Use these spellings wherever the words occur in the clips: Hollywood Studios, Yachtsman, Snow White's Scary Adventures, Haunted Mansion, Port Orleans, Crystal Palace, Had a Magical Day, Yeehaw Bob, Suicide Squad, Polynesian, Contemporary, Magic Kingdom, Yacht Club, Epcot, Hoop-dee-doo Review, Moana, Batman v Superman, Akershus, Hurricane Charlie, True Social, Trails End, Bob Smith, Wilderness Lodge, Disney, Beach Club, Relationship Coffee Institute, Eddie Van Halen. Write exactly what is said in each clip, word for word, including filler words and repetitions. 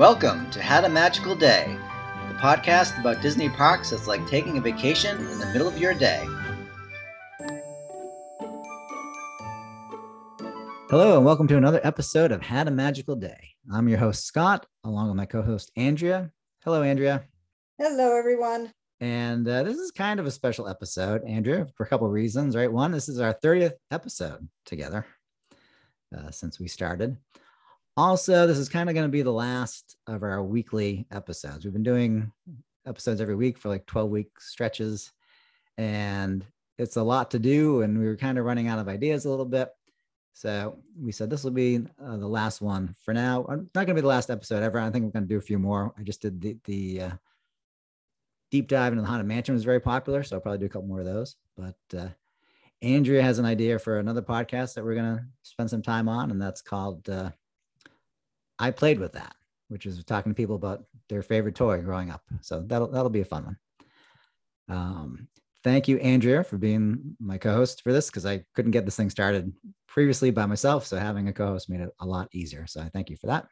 Welcome to Had a Magical Day, the podcast about Disney parks that's like taking a vacation in the middle of your day. Hello and welcome to another episode of Had a Magical Day. I'm your host Scott, along with my co-host Andrea. Hello, Andrea. Hello, everyone. And uh, this is kind of a special episode, Andrea, for a couple of reasons, right? One, this is our thirtieth episode together uh, since we started. Also, this is kind of going to be the last of our weekly episodes. We've been doing episodes every week for like twelve-week stretches, and it's a lot to do, and we were kind of running out of ideas a little bit. So we said this will be uh, the last one for now. I'm not going to be the last episode ever. I think we're going to do a few more. I just did the, the uh, deep dive into the Haunted Mansion. It was very popular, so I'll probably do a couple more of those. But uh, Andrea has an idea for another podcast that we're going to spend some time on, and that's called uh, I Played With That, which is talking to people about their favorite toy growing up. So that'll that'll be a fun one. Um, thank you, Andrea, for being my co-host for this, because I couldn't get this thing started previously by myself, so having a co-host made it a lot easier. So I thank you for that.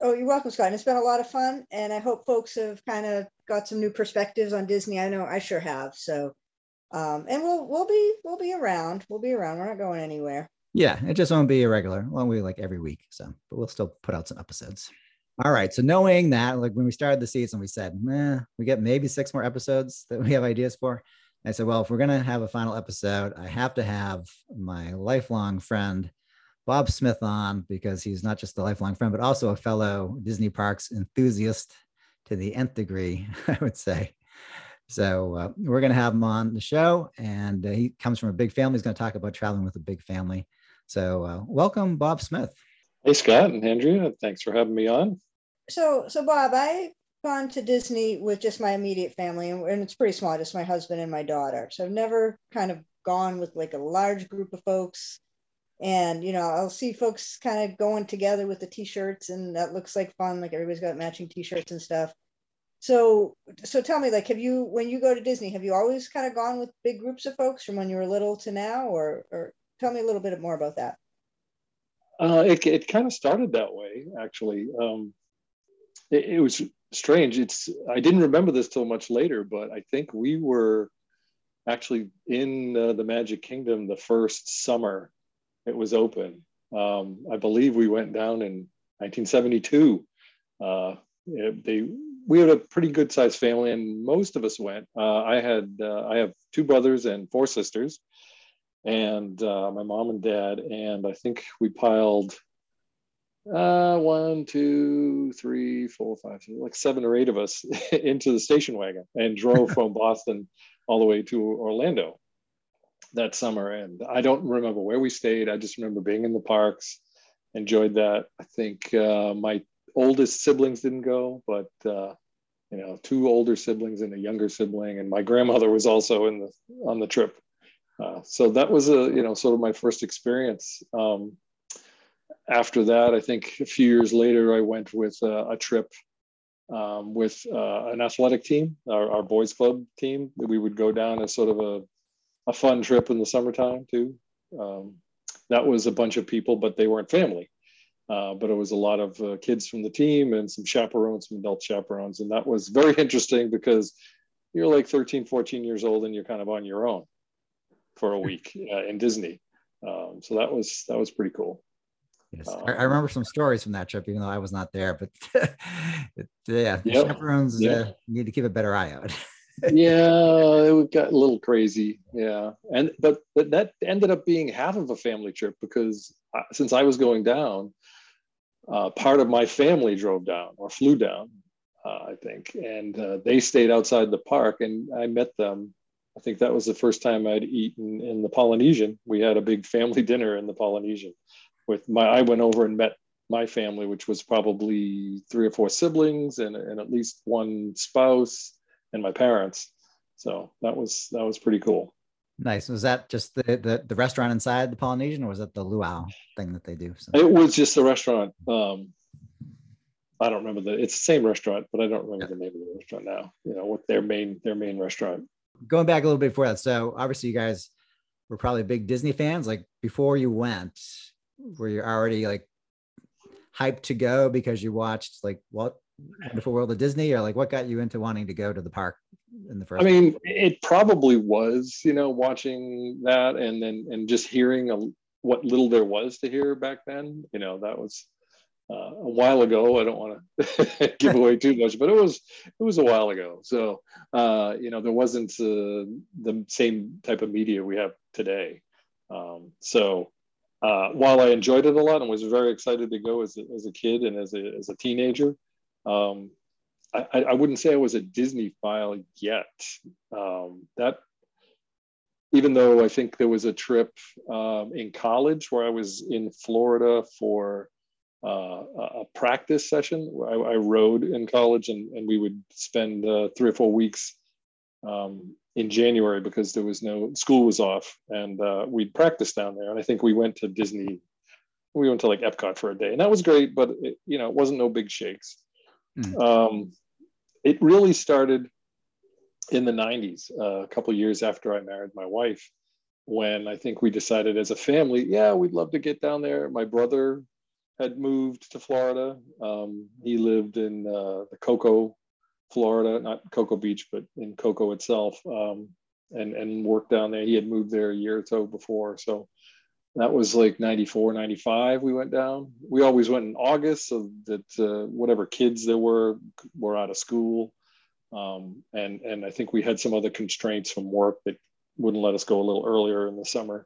Oh, you're welcome, Scott. And it's been a lot of fun, and I hope folks have kind of got some new perspectives on Disney. I know I sure have. So, um, and we'll we'll be we'll be around. We'll be around. We're not going anywhere. Yeah, it just won't be irregular. Won't be like every week. So, but we'll still put out some episodes. All right. So, knowing that, like when we started the season, we said, "Nah, we get maybe six more episodes that we have ideas for." I said, well, if we're going to have a final episode, I have to have my lifelong friend, Bob Smith, on, because he's not just a lifelong friend, but also a fellow Disney parks enthusiast to the nth degree, I would say. So uh, we're going to have him on the show, and uh, he comes from a big family. He's going to talk about traveling with a big family. So uh, welcome, Bob Smith. Hey, Scott and Andrea. Thanks for having me on. So, so Bob, I... gone to Disney with just my immediate family, and, and it's pretty small, just my husband and my daughter. So I've never kind of gone with like a large group of folks, and you know, I'll see folks kind of going together with the t-shirts, and that looks like fun, like everybody's got matching t-shirts and stuff. So so tell me, like, have you, when you go to Disney, have you always kind of gone with big groups of folks from when you were little to now, or or tell me a little bit more about that? Uh, it, it kind of started that way, actually. Um, it, it was strange. It's, I didn't remember this till much later, but I think we were actually in uh, the Magic Kingdom the first summer it was open. Um, I believe we went down in nineteen seventy-two. Uh, they, we had a pretty good sized family, and most of us went. Uh, I had, uh, I have two brothers and four sisters, and uh, my mom and dad, and I think we piled uh one two three four five six, like seven or eight of us into the station wagon and drove from Boston all the way to Orlando that summer. And I don't remember where we stayed. I just remember being in the parks, enjoyed that. I think uh my oldest siblings didn't go, but uh you know, two older siblings and a younger sibling, and my grandmother was also in the on the trip. Uh, so that was a, you know, sort of my first experience. um After that, I think a few years later, I went with uh, a trip um, with uh, an athletic team, our, our boys club team. We would go down as sort of a, a fun trip in the summertime too. Um, that was a bunch of people, but they weren't family. Uh, but it was a lot of uh, kids from the team and some chaperones, some adult chaperones. And that was very interesting because you're like thirteen, fourteen years old, and you're kind of on your own for a week uh, in Disney. Um, so that was that was pretty cool. Yes. Um, I remember some stories from that trip, even though I was not there, but it, yeah, yep, chaperones yep. Uh, need to keep a better eye out. Yeah, it got a little crazy. Yeah. And, but, but that ended up being half of a family trip, because I, since I was going down, uh, part of my family drove down or flew down, uh, I think, and uh, they stayed outside the park, and I met them. I think that was the first time I'd eaten in the Polynesian. We had a big family dinner in the Polynesian. With my, I went over and met my family, which was probably three or four siblings and, and at least one spouse and my parents. So that was that was pretty cool. Nice. Was that just the the, the restaurant inside the Polynesian, or was that the luau thing that they do? So. It was just the restaurant. Um, I don't remember the. It's the same restaurant, but I don't remember yeah. the name of the restaurant now. You know, what their main their main restaurant. Going back a little bit before that, so obviously you guys were probably big Disney fans. Like before you went, were you already like hyped to go because you watched like what Wonderful World of Disney, or like what got you into wanting to go to the park in the first? I mean, it probably was, you know, watching that and then and just hearing a, what little there was to hear back then. You know, that was uh, a while ago. I don't want to give away too much, but it was it was a while ago. So uh, you know, there wasn't uh, the same type of media we have today. Um, so. Uh, while I enjoyed it a lot and was very excited to go as a, as a kid and as a, as a teenager, um, I, I wouldn't say I was a Disney-phile yet. Um, that, even though I think there was a trip um, in college where I was in Florida for uh, a practice session. I, I rode in college and, and we would spend uh, three or four weeks um, in January because there was no, school was off, and uh, we'd practice down there. And I think we went to Disney, we went to like Epcot for a day, and that was great, but it, you know, it wasn't no big shakes. Mm. Um, it really started in the nineties, uh, a couple of years after I married my wife, when I think we decided as a family, yeah, we'd love to get down there. My brother had moved to Florida. Um, he lived in uh, the Cocoa, Florida, not Cocoa Beach, but in Cocoa itself, um, and, and worked down there. He had moved there a year or so before. So that was like ninety-four, ninety-five we went down. We always went in August so that uh, whatever kids there were, were out of school. Um, and, and I think we had some other constraints from work that wouldn't let us go a little earlier in the summer.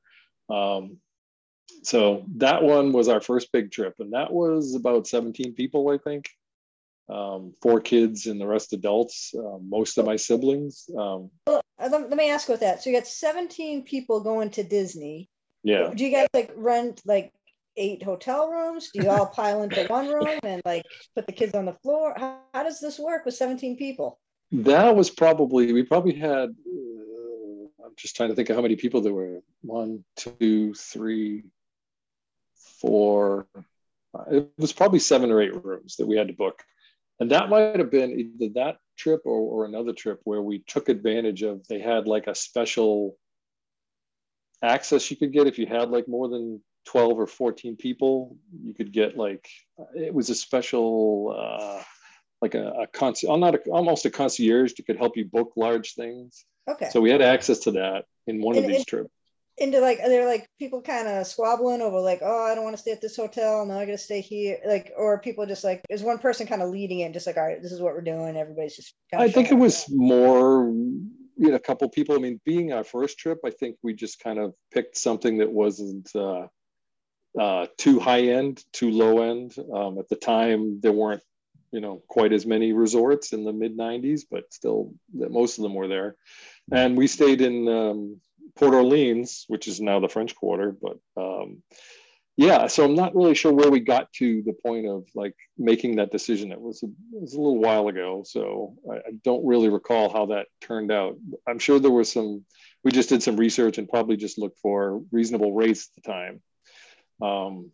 Um, so that one was our first big trip. And that was about seventeen people, I think. Um, four kids and the rest adults, uh, most of my siblings. Um, well, let me ask about that. So you got seventeen people going to Disney. Yeah. Do you guys like rent like eight hotel rooms? Do you all pile into one room and like put the kids on the floor? How, how does this work with seventeen people? That was probably, we probably had, uh, I'm just trying to think of how many people there were. One, two, three, four. It was probably seven or eight rooms that we had to book. And that might have been either that trip or, or another trip where we took advantage of, they had like a special access you could get if you had like more than twelve or fourteen people. You could get like, it was a special, uh, like a, a concierge, not a, almost a concierge that could help you book large things. Okay. So we had access to that in one and, of these and, trips. Into like, are there like people kind of squabbling over like, oh, I don't want to stay at this hotel. No, I got to stay here. Like, or people just like, is one person kind of leading it, just like, all right, this is what we're doing. Everybody's just. I think it was more, you know, a couple people. I mean, being our first trip, I think we just kind of picked something that wasn't uh, uh, too high end, too low end. Um, at the time, there weren't, you know, quite as many resorts in the mid nineties, but still most of them were there. And we stayed in, um, Port Orleans, which is now the French Quarter, but um, yeah, so I'm not really sure where we got to the point of like making that decision. It was a, it was a little while ago, so I, I don't really recall how that turned out. I'm sure there were some, we just did some research and probably just looked for reasonable rates at the time. Um,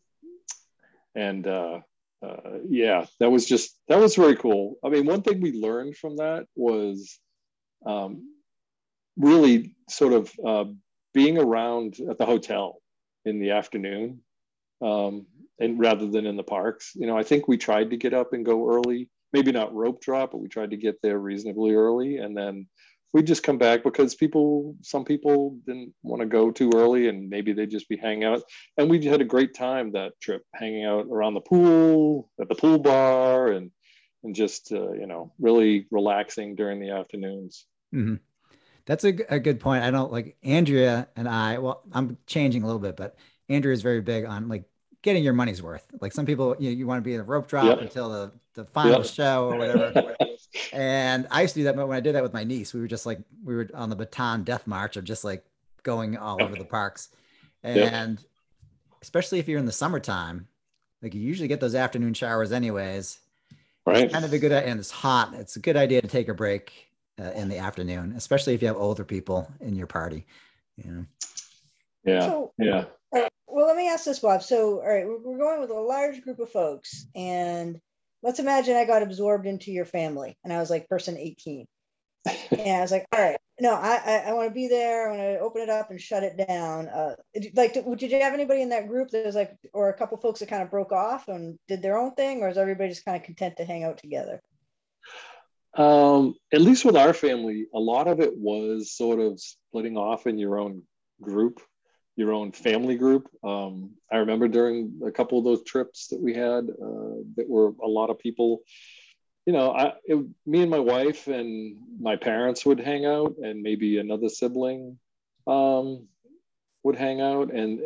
and uh, uh, yeah, that was just, that was very cool. I mean, one thing we learned from that was, um, really sort of uh, being around at the hotel in the afternoon um, and rather than in the parks. You know, I think we tried to get up and go early, maybe not rope drop, but we tried to get there reasonably early. And then we'd just come back because people, some people didn't want to go too early and maybe they'd just be hanging out. And we had a great time that trip, hanging out around the pool, at the pool bar, and, and just, uh, you know, really relaxing during the afternoons. Mm-hmm. That's a, a good point. I don't like Andrea and I, well, I'm changing a little bit, but Andrea is very big on like getting your money's worth. Like some people, you know, you want to be in a rope drop yep. until the, the final yep. show or whatever. And I used to do that, but when I did that with my niece, we were just like, we were on the baton death march of just like going all over the parks. And yep. especially if you're in the summertime, like you usually get those afternoon showers anyways. Right. It's kind of a good, and it's hot. It's a good idea to take a break. Uh, in the afternoon, especially if you have older people in your party, you know? Yeah, so, yeah. Uh, well, let me ask this, Bob. So, all right, we're going with a large group of folks, and let's imagine I got absorbed into your family, and I was like person eighteen. And I was like, all right, no, I I, I want to be there. I want to open it up and shut it down. Uh, like, did you have anybody in that group that was like, or a couple folks that kind of broke off and did their own thing, or is everybody just kind of content to hang out together? Um, at least with our family, a lot of it was sort of splitting off in your own group, your own family group. Um, I remember during a couple of those trips that we had, uh, that were a lot of people. You know, I, it, me and my wife and my parents would hang out, and maybe another sibling um, would hang out. And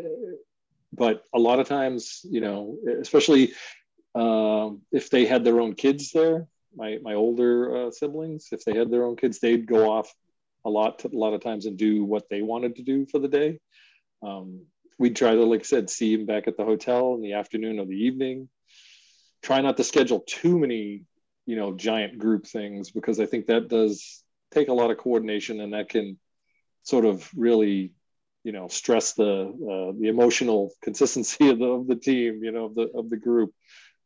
but a lot of times, you know, especially um, if they had their own kids there, my my older uh, siblings, if they had their own kids, they'd go off a lot, a lot of times and do what they wanted to do for the day. Um, we'd try to, like I said, see them back at the hotel in the afternoon or the evening. Try not to schedule too many, you know, giant group things, because I think that does take a lot of coordination, and that can sort of really, you know, stress the uh, the emotional consistency of the, of the team, you know, of the of the group.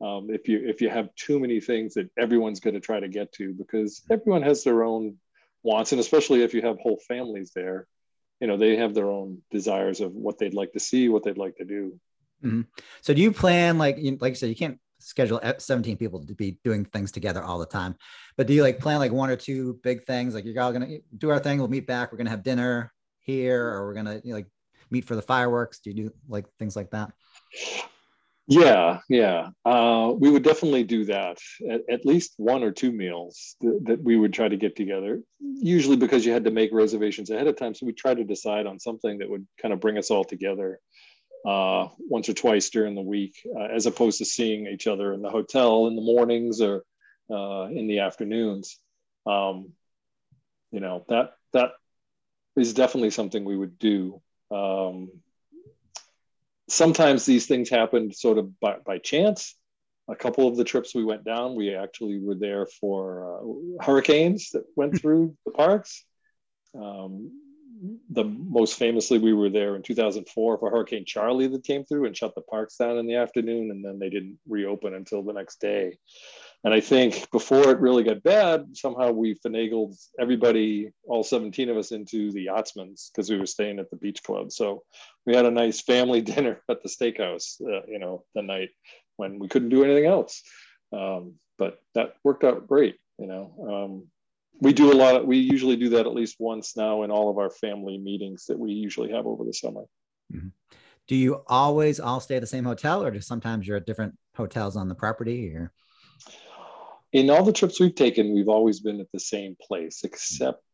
Um, if you if you have too many things that everyone's going to try to get to, because everyone has their own wants, and especially if you have whole families there, you know, they have their own desires of what they'd like to see, what they'd like to do. Mm-hmm. So do you plan, like you, like you said, you can't schedule seventeen people to be doing things together all the time, but do you like plan like one or two big things, like you're all gonna do our thing, we'll meet back, we're gonna have dinner here, or we're gonna, you know, like meet for the fireworks? Do you do like things like that? Yeah yeah uh we would definitely do that, at, at least one or two meals th- that we would try to get together, usually because you had to make reservations ahead of time, so we try to decide on something that would kind of bring us all together uh once or twice during the week, uh, as opposed to seeing each other in the hotel in the mornings or uh in the afternoons. Um you know, that that is definitely something we would do. Um sometimes these things happened sort of by, by chance. A couple of the trips we went down, we actually were there for uh, hurricanes that went through the parks. um The most famously, we were there in two thousand four for Hurricane Charlie that came through and shut the parks down in the afternoon, and then they didn't reopen until the next day. And I think before it really got bad, somehow we finagled everybody, all seventeen of us, into the Yachtsman's, because we were staying at the Beach Club. So we had a nice family dinner at the steakhouse, uh, you know, the night when we couldn't do anything else. Um, but that worked out great, you know. Um, We do a lot of, we usually do that at least once now in all of our family meetings that we usually have over the summer. Mm-hmm. Do you always all stay at the same hotel, or do sometimes you're at different hotels on the property? Or in all the trips we've taken, we've always been at the same place, except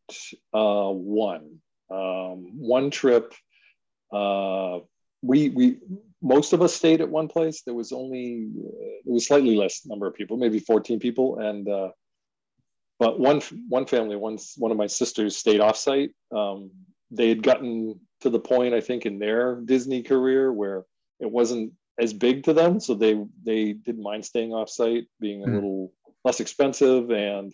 uh, one. Um, one trip, uh, we we most of us stayed at one place. There was only, it was slightly less number of people, maybe fourteen people, and uh, But one one family, one, one of my sisters stayed offsite. Um, they had gotten to the point, I think, in their Disney career where it wasn't as big to them, so they they didn't mind staying offsite, being a little less expensive, and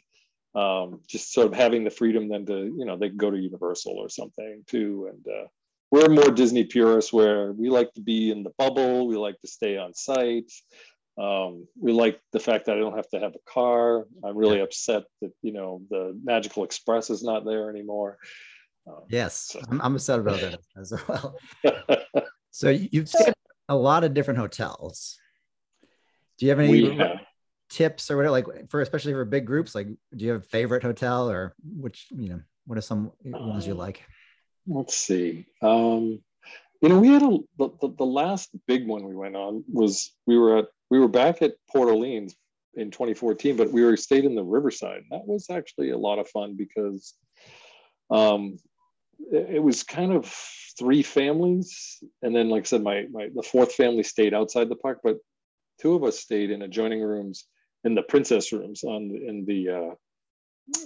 um, just sort of having the freedom then to, you know, they could go to Universal or something too. And uh, we're more Disney purists, where we like to be in the bubble, we like to stay on site. Um, we like the fact that I don't have to have a car. I'm really yeah. upset that, you know, the Magical Express is not there anymore. Um, yes, so. I'm, I'm upset about that as well. So you've stayed at a lot of different hotels. Do you have any have. tips or whatever, like for, especially for big groups, like do you have a favorite hotel, or which, you know, what are some ones um, you like? Let's see. Um, you know, we had a, the, the, the last big one we went on was, we were at, We were back at Port Orleans in twenty fourteen, but we were stayed in the Riverside. That was actually a lot of fun, because um, it, it was kind of three families, and then, like I said, my my the fourth family stayed outside the park, but two of us stayed in adjoining rooms, in the princess rooms on in the uh,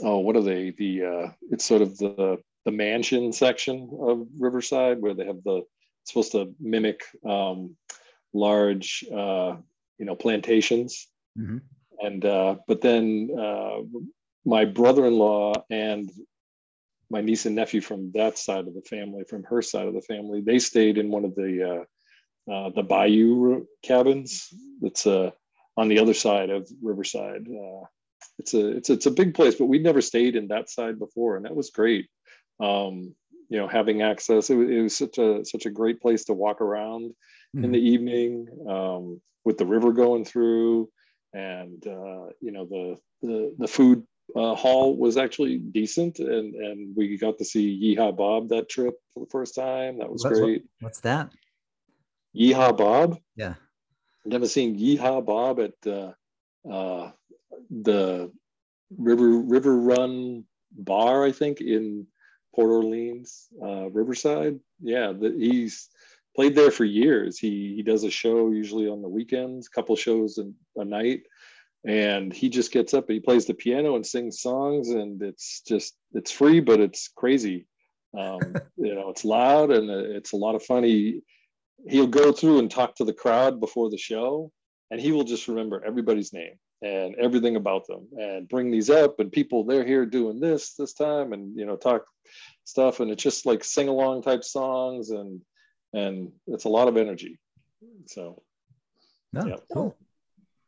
oh what are they the uh, it's sort of the the mansion section of Riverside, where they have the, it's supposed to mimic um, large. Uh, you know, plantations. Mm-hmm. And, uh, but then uh, my brother-in-law and my niece and nephew from that side of the family, from her side of the family, they stayed in one of the, uh, uh, the bayou cabins that's uh, on the other side of Riverside. Uh, it's a it's it's a big place, but we'd never stayed in that side before, and that was great. Um, you know, having access, it was, it was such a such a great place to walk around mm-hmm. in the evening, um, with the river going through, and uh, you know, the the the food uh, hall was actually decent, and and we got to see Yeehaw Bob that trip for the first time. That was what, great. What, what's that? Yeehaw Bob. Yeah, never seen Yeehaw Bob at uh, uh, the River River Run Bar, I think, in Port Orleans, uh, Riverside. Yeah, the, he's played there for years. He he does a show usually on the weekends, couple shows a, a night, and he just gets up and he plays the piano and sings songs, and it's just it's free, but it's crazy. Um, you know, it's loud and it's a lot of fun. He, he'll go through and talk to the crowd before the show, and he will just remember everybody's name and everything about them, and bring these up, and people, they're here doing this this time, and you know, talk stuff, and it's just like sing-along type songs, and and it's a lot of energy. So no, yeah. Cool.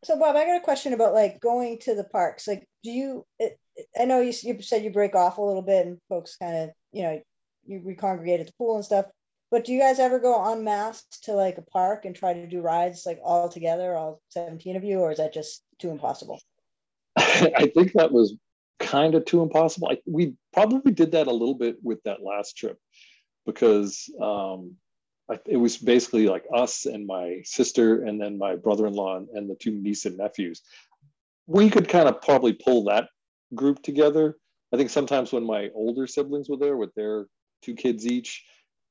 So, Bob, I got a question about like going to the parks. Like, do you it, I know you, you said you break off a little bit and folks kind of, you know, you recongregate at the pool and stuff, but do you guys ever go en masse to like a park and try to do rides like all together, all seventeen of you, or is that just too impossible? I think that was kind of too impossible. I, we probably did that a little bit with that last trip, because um, I, it was basically like us and my sister and then my brother-in-law and, and the two nieces and nephews. We could kind of probably pull that group together. I think sometimes when my older siblings were there with their two kids each,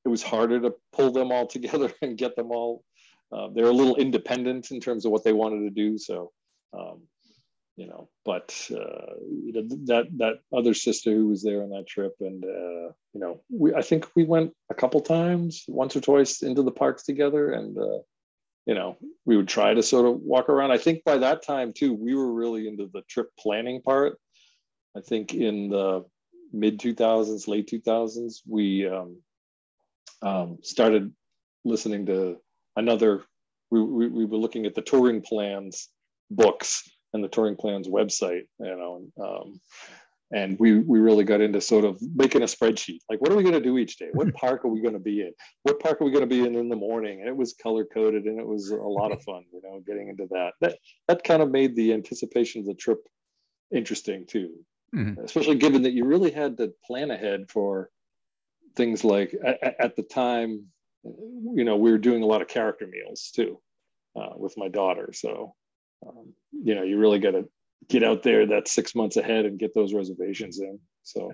it was harder to pull them all together and get them all. Uh, they're a little independent in terms of what they wanted to do. So, um, you know, but uh, that that other sister who was there on that trip, and uh, you know, we I think we went a couple times, once or twice, into the parks together, and uh, you know, we would try to sort of walk around. I think by that time too, we were really into the trip planning part. I think in the mid two thousands, late two thousands, we. Um, Um, started listening to another, we, we, we were looking at the touring plans books and the touring plans website, you know, um, and we we really got into sort of making a spreadsheet, like what are we going to do each day? What park are we going to be in? What park are we going to be in in the morning? And it was color coded, and it was a lot of fun, you know, getting into that. That that kind of made the anticipation of the trip interesting too, mm-hmm. especially given that you really had to plan ahead for things like at, at the time, you know, we were doing a lot of character meals too uh, with my daughter. So, um, you know, you really got to get out there that six months ahead and get those reservations in. So,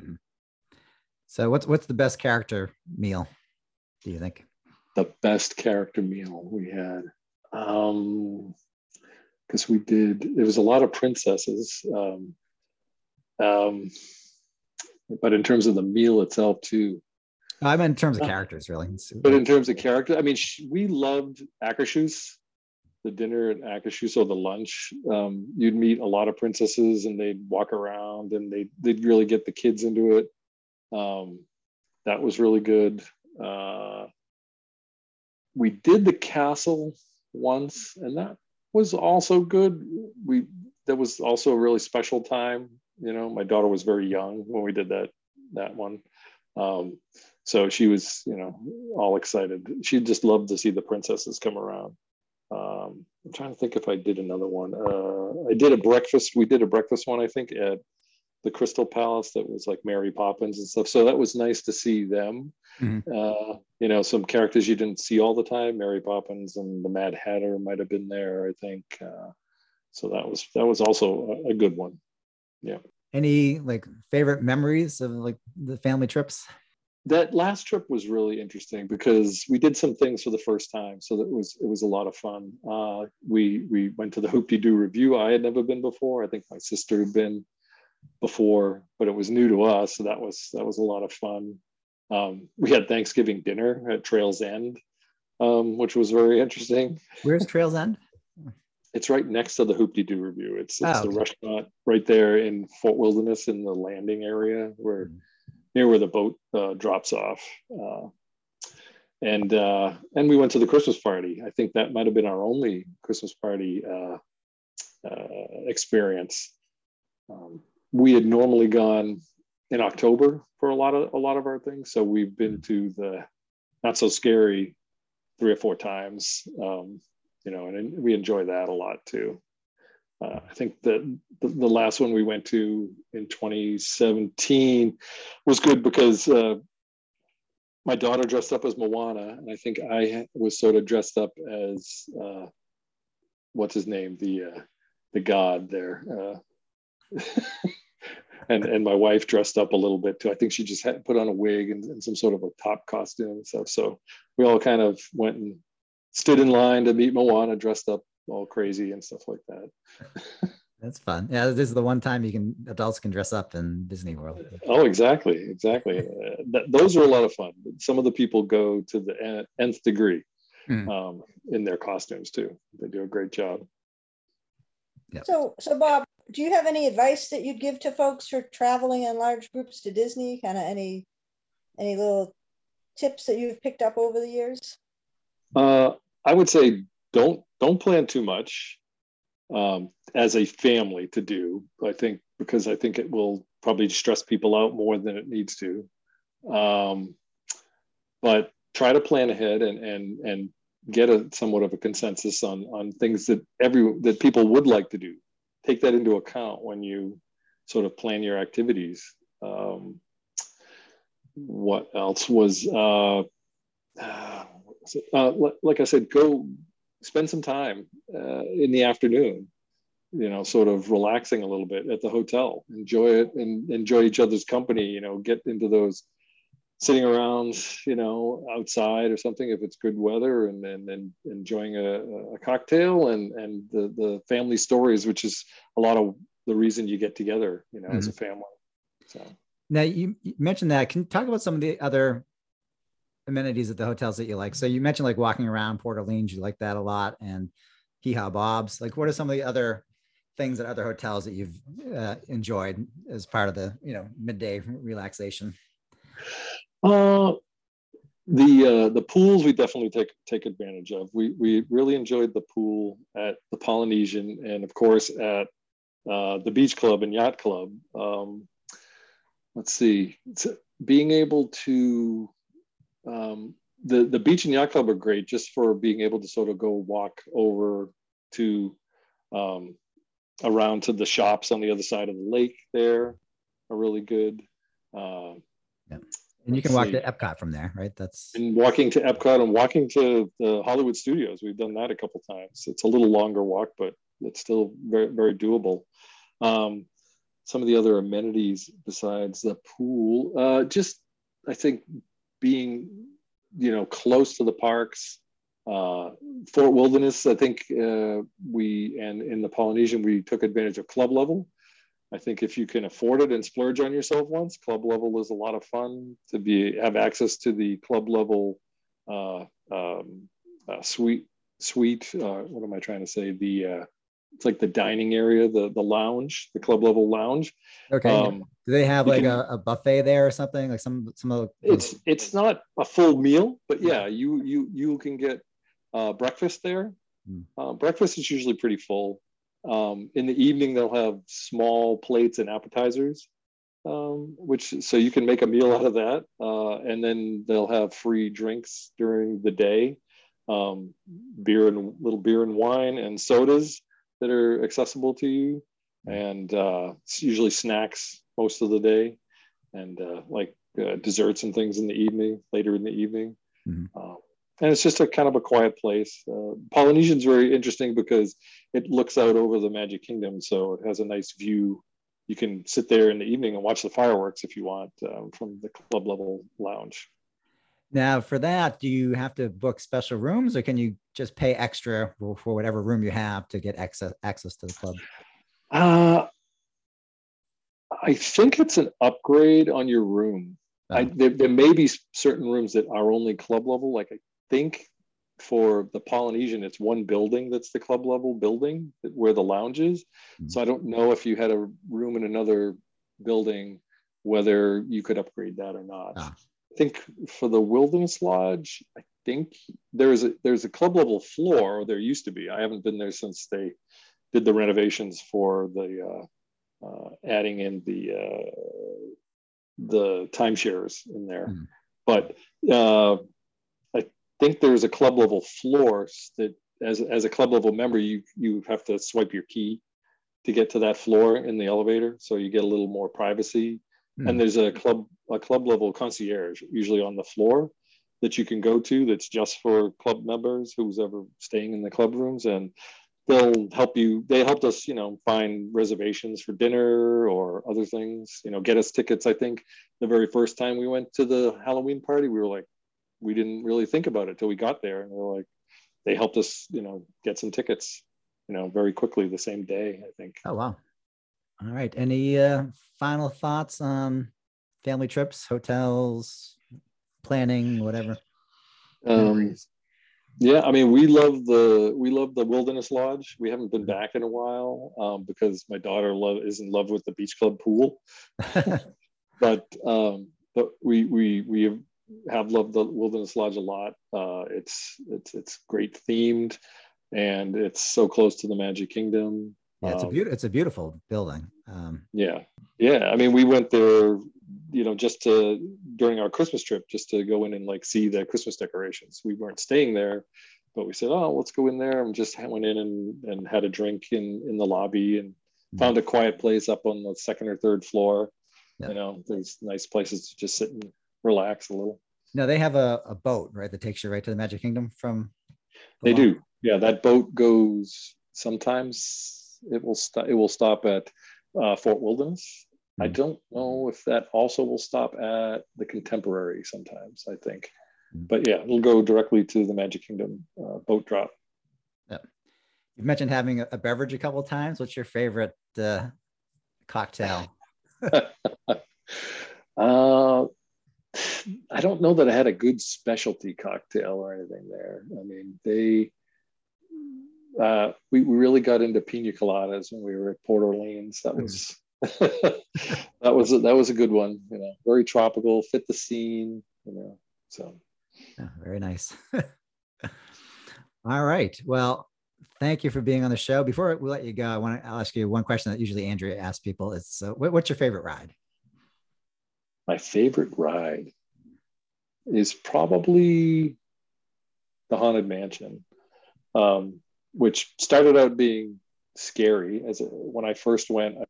so what's what's the best character meal, do you think? The best character meal we had, um, because we did. It was a lot of princesses. Um, um, but in terms of the meal itself too. I meant in terms of characters, really. But in terms of character, I mean, we loved Akershus, the dinner at Akershus, or the lunch. Um, you'd meet a lot of princesses, and they'd walk around, and they they'd really get the kids into it. Um, that was really good. Uh, we did the castle once, and that was also good. We that was also a really special time. You know, my daughter was very young when we did that that one. Um, So she was, you know, all excited. She just loved to see the princesses come around. Um, I'm trying to think if I did another one. Uh, I did a breakfast. We did a breakfast one, I think, at the Crystal Palace that was like Mary Poppins and stuff. So that was nice to see them. Mm-hmm. Uh, you know, some characters you didn't see all the time. Mary Poppins and the Mad Hatter might have been there, I think. Uh, so that was that was also a, a good one. Yeah. Any like favorite memories of like the family trips? That last trip was really interesting because we did some things for the first time, so that was it was a lot of fun. Uh, we we went to the Hoop-dee-doo Review. I had never been before. I think my sister had been before, but it was new to us, so that was that was a lot of fun. Um, we had Thanksgiving dinner at Trails End, um, which was very interesting. Where's Trails End? It's right next to the Hoop-dee-doo Review. It's it's oh, okay. The restaurant right there in Fort Wilderness in the landing area where. Mm. Near where the boat uh, drops off, uh, and uh, and we went to the Christmas party. I think that might have been our only Christmas party uh, uh, experience. Um, we had normally gone in October for a lot of a lot of our things, so we've been to the Not So Scary three or four times, um, you know, and, and we enjoy that a lot too. Uh, I think that the, the last one we went to in twenty seventeen was good because uh, my daughter dressed up as Moana, and I think I was sort of dressed up as uh, what's his name, the uh, the god there, uh, and and my wife dressed up a little bit too. I think she just had put on a wig and, and some sort of a top costume and stuff. So we all kind of went and stood in line to meet Moana, dressed up all crazy and stuff like that. That's fun. Yeah, this is the one time you can adults can dress up in Disney World. Oh, exactly, exactly. uh, th- those are a lot of fun. Some of the people go to the en- nth degree mm. um, in their costumes too. They do a great job. Yep. So, so Bob, do you have any advice that you'd give to folks for traveling in large groups to Disney? Kind of any any little tips that you've picked up over the years? Uh, I would say don't don't plan too much um, as a family to do. I think because I think it will probably stress people out more than it needs to. Um, but try to plan ahead and and and get a somewhat of a consensus on on things that every that people would like to do. Take that into account when you sort of plan your activities. Um, what else was, uh, uh, like I said, go spend some time uh, in the afternoon, you know, sort of relaxing a little bit at the hotel, enjoy it and enjoy each other's company, you know, get into those sitting around, you know, outside or something if it's good weather, and then and, and enjoying a, a cocktail and and the the family stories, which is a lot of the reason you get together, you know, mm-hmm. as a family. So now you, you mentioned that. Can you talk about some of the other amenities at the hotels that you like? So you mentioned like walking around Port Orleans, you like that a lot, and Hee Haw Bob's. Like, what are some of the other things at other hotels that you've uh, enjoyed as part of the, you know, midday relaxation? Uh, the uh, the pools we definitely take take advantage of. We we really enjoyed the pool at the Polynesian, and of course at uh, the Beach Club and Yacht Club. Um, let's see, it's, being able to um, the the beach and Yacht Club are great just for being able to sort of go walk over to um, around to the shops on the other side of the lake. There are really good. Uh, yeah. And you can walk to Epcot from there, right? That's and walking to Epcot and walking to the Hollywood Studios. We've done that a couple times. It's a little longer walk, but it's still very, very doable. Um, some of the other amenities besides the pool, uh, just I think being, you know, close to the parks, uh, Fort Wilderness. I think uh, we and in the Polynesian we took advantage of club level. I think if you can afford it and splurge on yourself once, club level is a lot of fun to be have access to the club level uh, um, uh, suite. Suite. Uh, what am I trying to say? The uh, it's like the dining area, the the lounge, the club level lounge. Okay. Um, Do they have like can, a, a buffet there or something? Like some some of the- It's it's not a full meal, but yeah, you you you can get uh, breakfast there. Hmm. Uh, breakfast is usually pretty full. Um, in the evening, they'll have small plates and appetizers, um, which so you can make a meal out of that. Uh, and then they'll have free drinks during the day, um, beer and little beer and wine and sodas that are accessible to you. And uh, it's usually snacks most of the day, and uh, like uh, desserts and things in the evening, later in the evening. Mm-hmm. Um, And it's just a kind of a quiet place. Uh, Polynesian's very interesting because it looks out over the Magic Kingdom, so it has a nice view. You can sit there in the evening and watch the fireworks if you want um, from the club level lounge. Now, for that, do you have to book special rooms, or can you just pay extra for whatever room you have to get access access to the club? Uh, I think it's an upgrade on your room. Oh. I, there, there may be certain rooms that are only club level, like a think for the Polynesian, it's one building that's the club level building where the lounge is. So I don't know if you had a room in another building, whether you could upgrade that or not. Ah. I think for the Wilderness Lodge, I think there is a there's a club level floor, or there used to be. I haven't been there since they did the renovations for the uh, uh, adding in the uh, the timeshares in there. Mm. But uh, I think there's a club level floor that, as as a club level member, you you have to swipe your key to get to that floor in the elevator, so you get a little more privacy. Mm. And there's a club a club level concierge usually on the floor that you can go to, that's just for club members who's ever staying in the club rooms, and they'll help you. They helped us, you know, find reservations for dinner or other things, you know, get us tickets. I think the very first time we went to the Halloween party, we were like, we didn't really think about it till we got there. And we were like, they helped us, you know, get some tickets, you know, very quickly the same day, I think. Oh, wow. All right. Any uh, final thoughts on family trips, hotels, planning, whatever? Um, yeah, I mean, we love the we love the Wilderness Lodge. We haven't been back in a while um, because my daughter love is in love with the Beach Club pool. but um, but we we we have, have loved the Wilderness Lodge a lot. Uh, it's it's it's great themed, and it's so close to the Magic Kingdom. Yeah, it's um, a beautiful it's a beautiful building. Um, yeah, yeah. I mean, we went there, you know, just to, during our Christmas trip, just to go in and like see the Christmas decorations. We weren't staying there, but we said, oh, let's go in there. And just went in and, and had a drink in, in the lobby, and found a quiet place up on the second or third floor. Yep. You know, there's nice places to just sit and relax a little. No, they have a, a boat, right, that takes you right to the Magic Kingdom from the they lobby? Do. Yeah, that boat goes, sometimes it will, st- it will stop at uh, Fort Wilderness. I don't know if that also will stop at the Contemporary sometimes, I think. But yeah, it'll go directly to the Magic Kingdom uh, boat drop. Yeah. You've mentioned having a, a beverage a couple of times. What's your favorite uh, cocktail? uh, I don't know that I had a good specialty cocktail or anything there. I mean, they... Uh, we, we really got into pina coladas when we were at Port Orleans. That was... that was a, that was a good one, you know, very tropical, fit the scene, you know, so yeah, very nice. All right, well, thank you for being on the show. Before we let you go, I want to I'll ask you one question that usually Andrea asks people. It's uh, what, what's your favorite ride? My favorite ride is probably the Haunted Mansion, um, which started out being scary as a, when I first went. I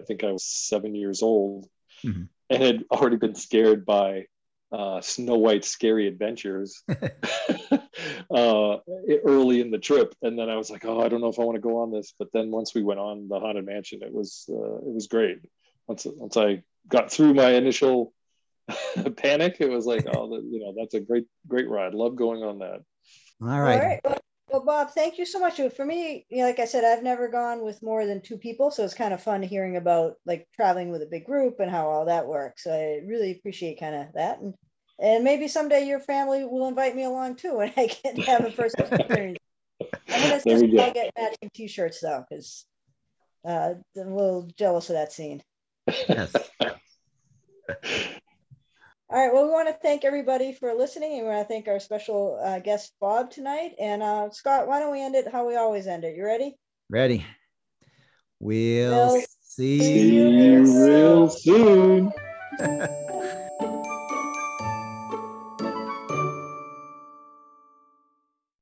I think I was seven years old, mm-hmm. and had already been scared by uh, Snow White's Scary Adventures uh, early in the trip. And then I was like, oh, I don't know if I want to go on this. But then once we went on the Haunted Mansion, it was uh, it was great. Once once I got through my initial panic, it was like, oh, you know, that's a great great ride. Love going on that. All right. All right. Well, Well, Bob, thank you so much. For me, you know, like I said, I've never gone with more than two people. So it's kind of fun hearing about like traveling with a big group and how all that works. So I really appreciate kind of that. And, and maybe someday your family will invite me along too, and I can have a personal experience. I'm going to just go get matching t-shirts though, because uh, I'm a little jealous of that scene. Yes. All right. Well, we want to thank everybody for listening, and we want to thank our special uh, guest, Bob, tonight. And uh, Scott, why don't we end it how we always end it? You ready? Ready. We'll, we'll see, see you real soon. soon.